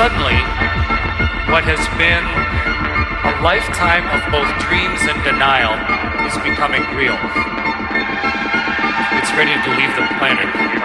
suddenly what has been a lifetime of both dreams and denial is becoming real. It's ready to leave the planet.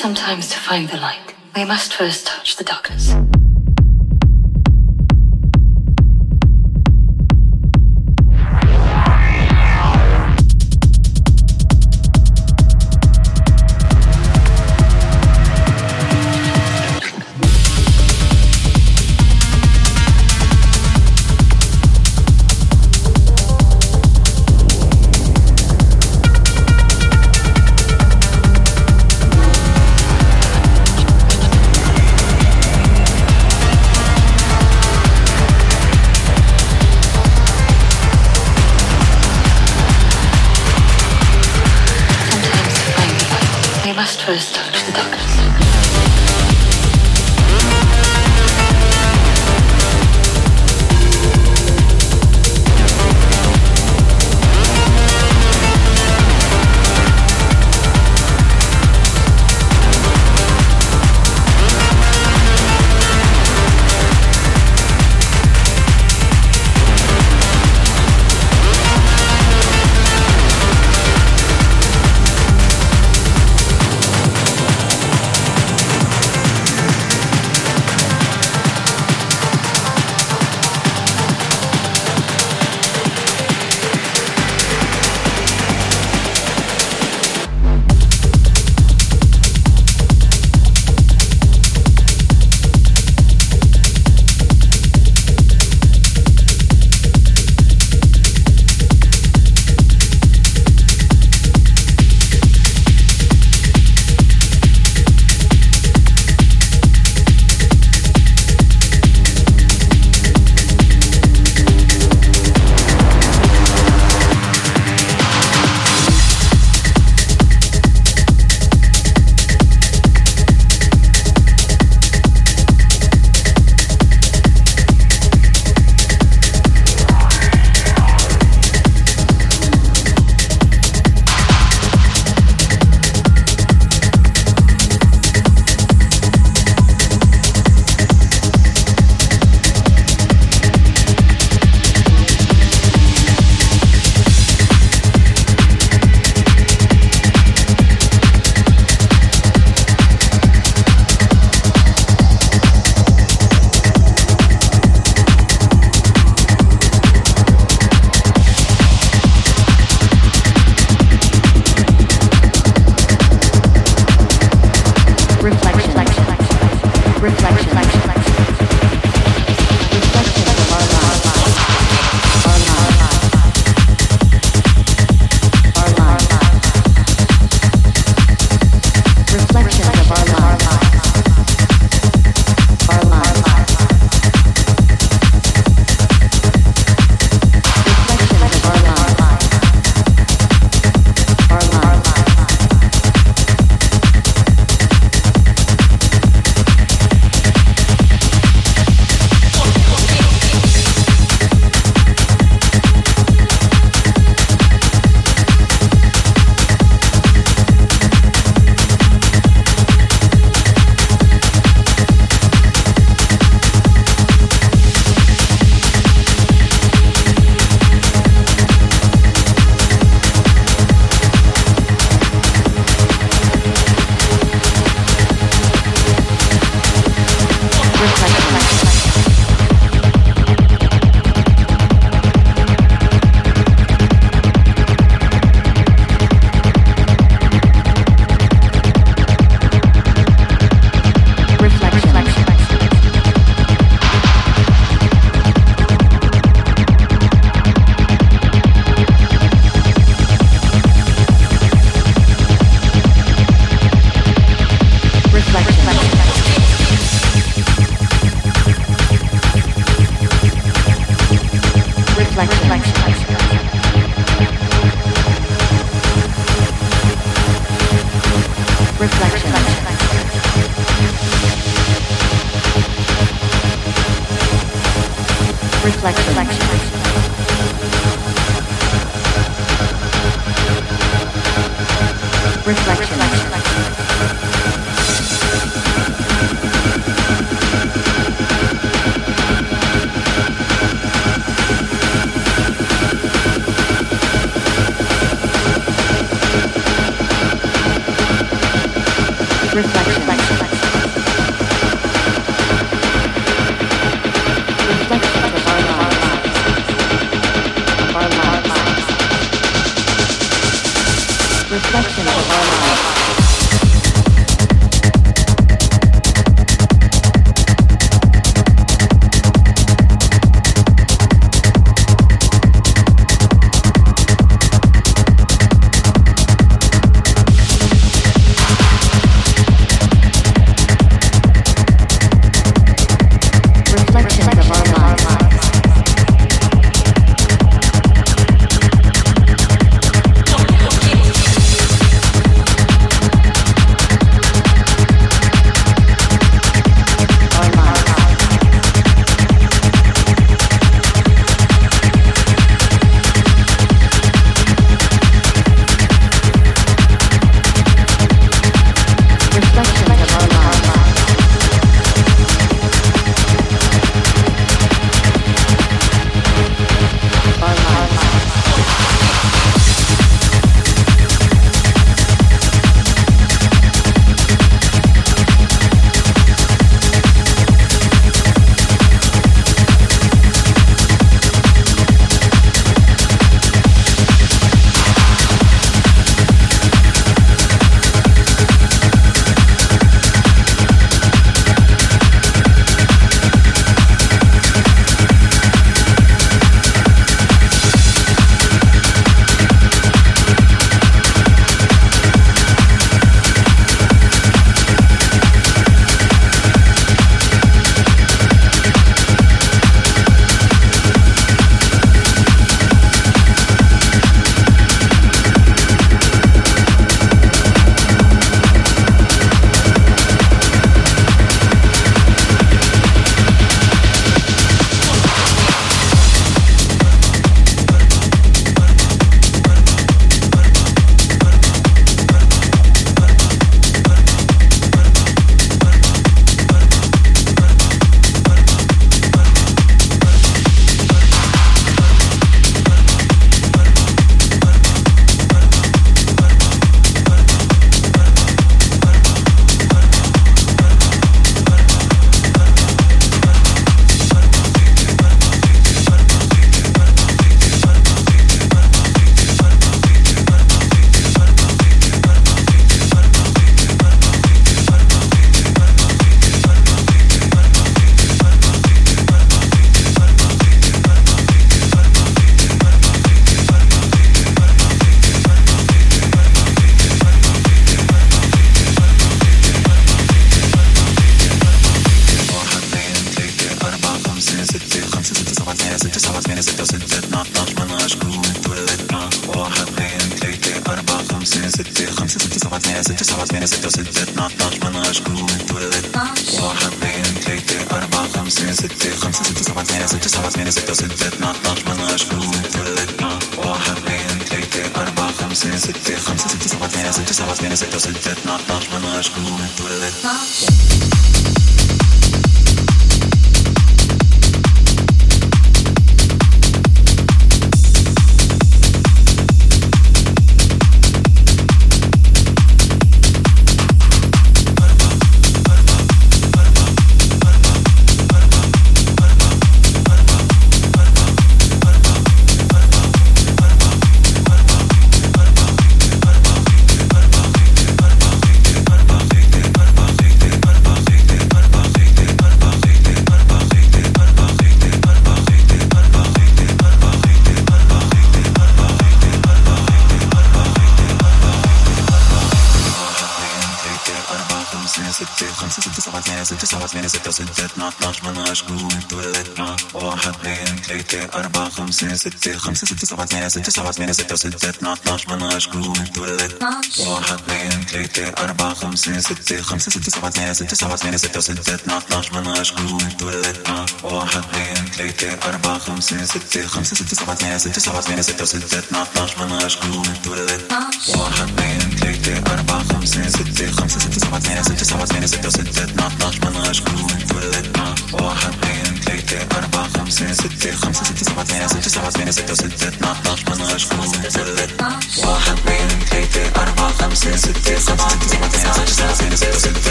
Sometimes to find the light, we must first touch the darkness. First touch the darkness.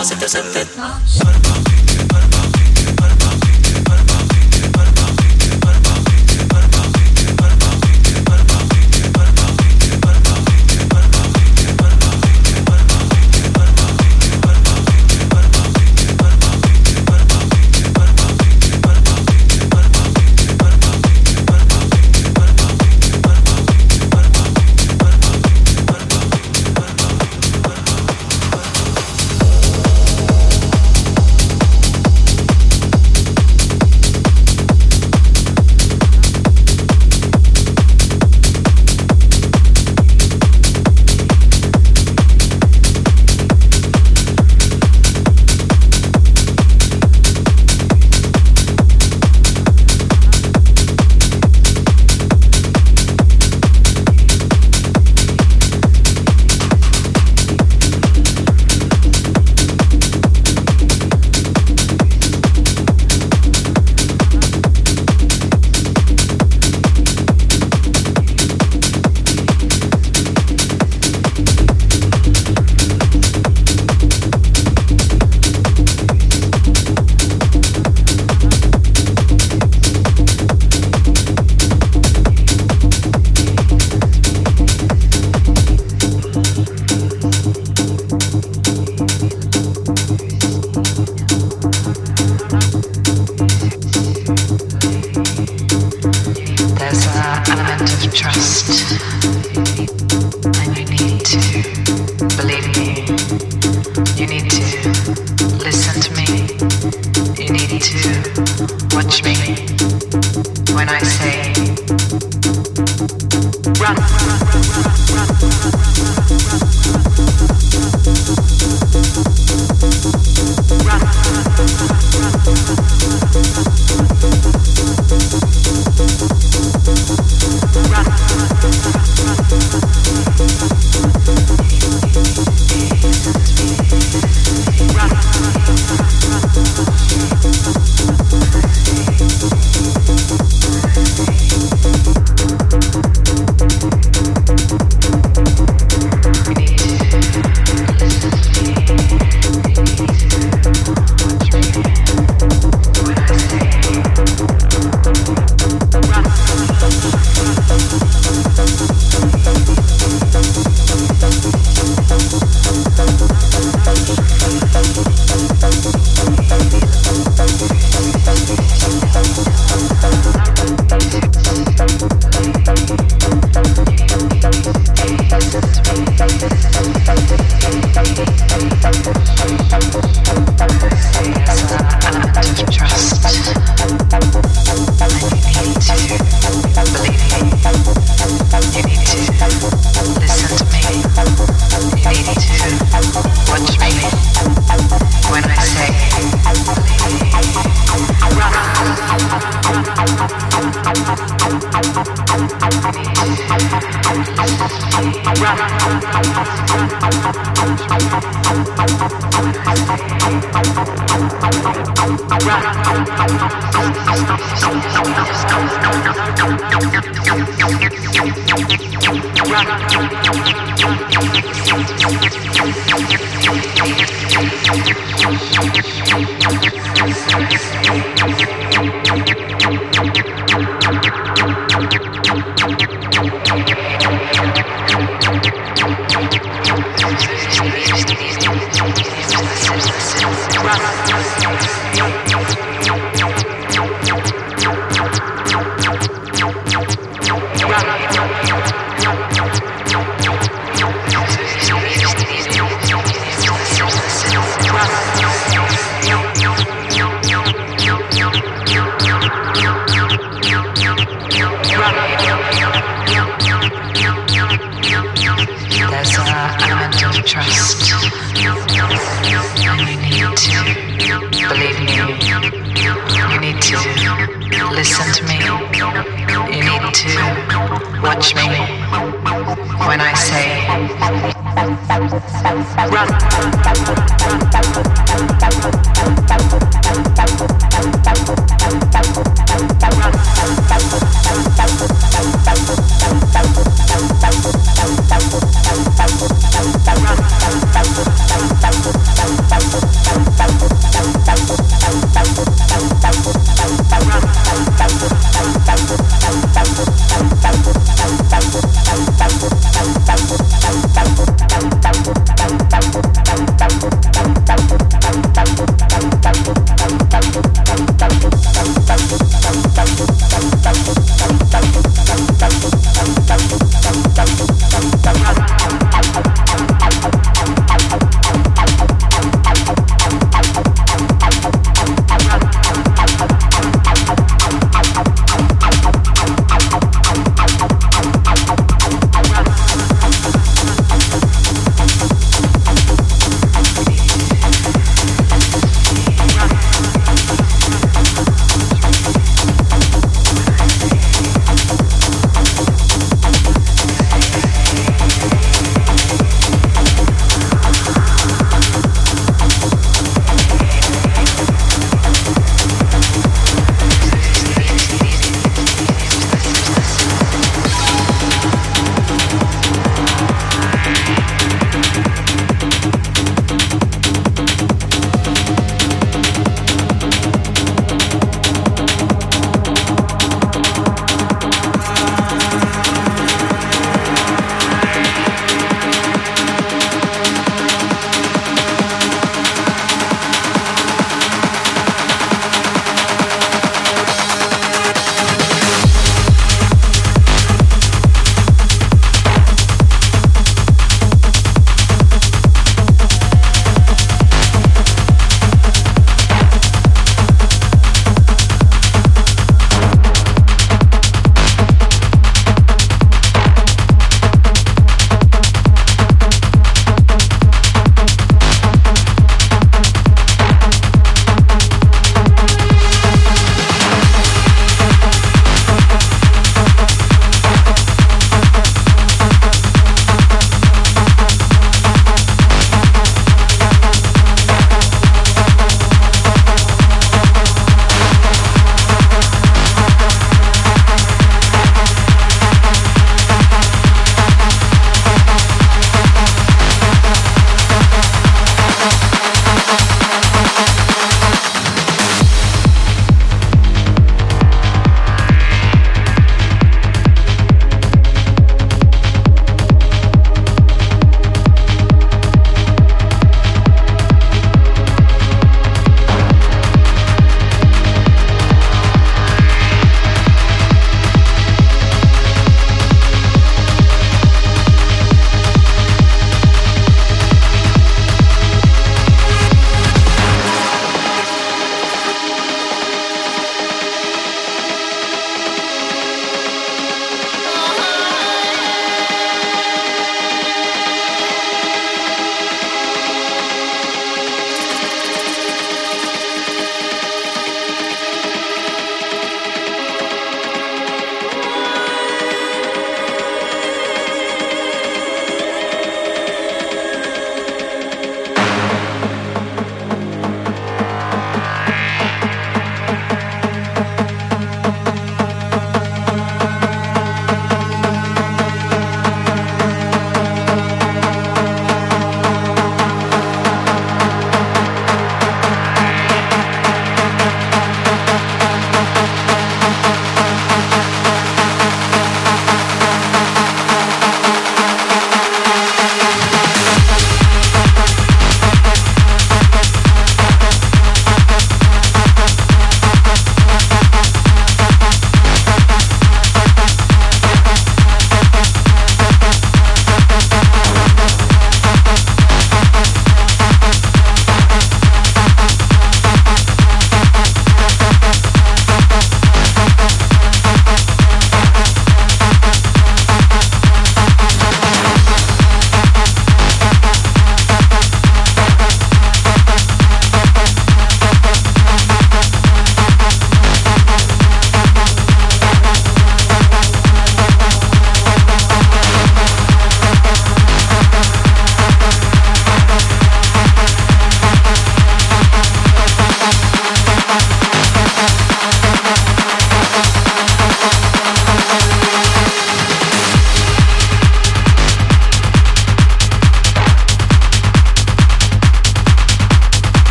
once it doesn't fit.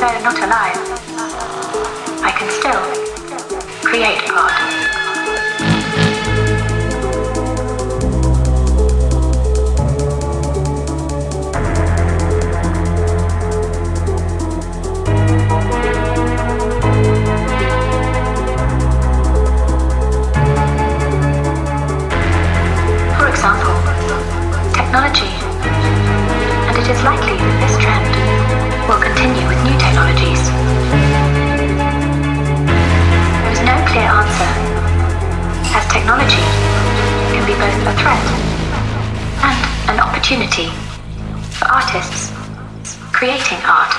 though not alive, I can still create art. Technology, and it is likely that this trend will continue with new technologies. There is no clear answer, as technology can be both a threat and an opportunity for artists creating art.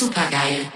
Supergeil.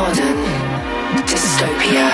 modern dystopia.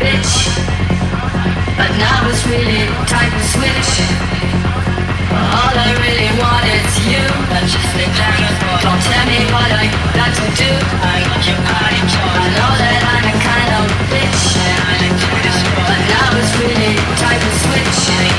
Bitch, but now it's really time to switch. All I really just sit down and fall. Don't tell me what I got to do. I know you are in charge. I know that I'm a kind of bitch and I didn't do this for. But now it's really time to switch.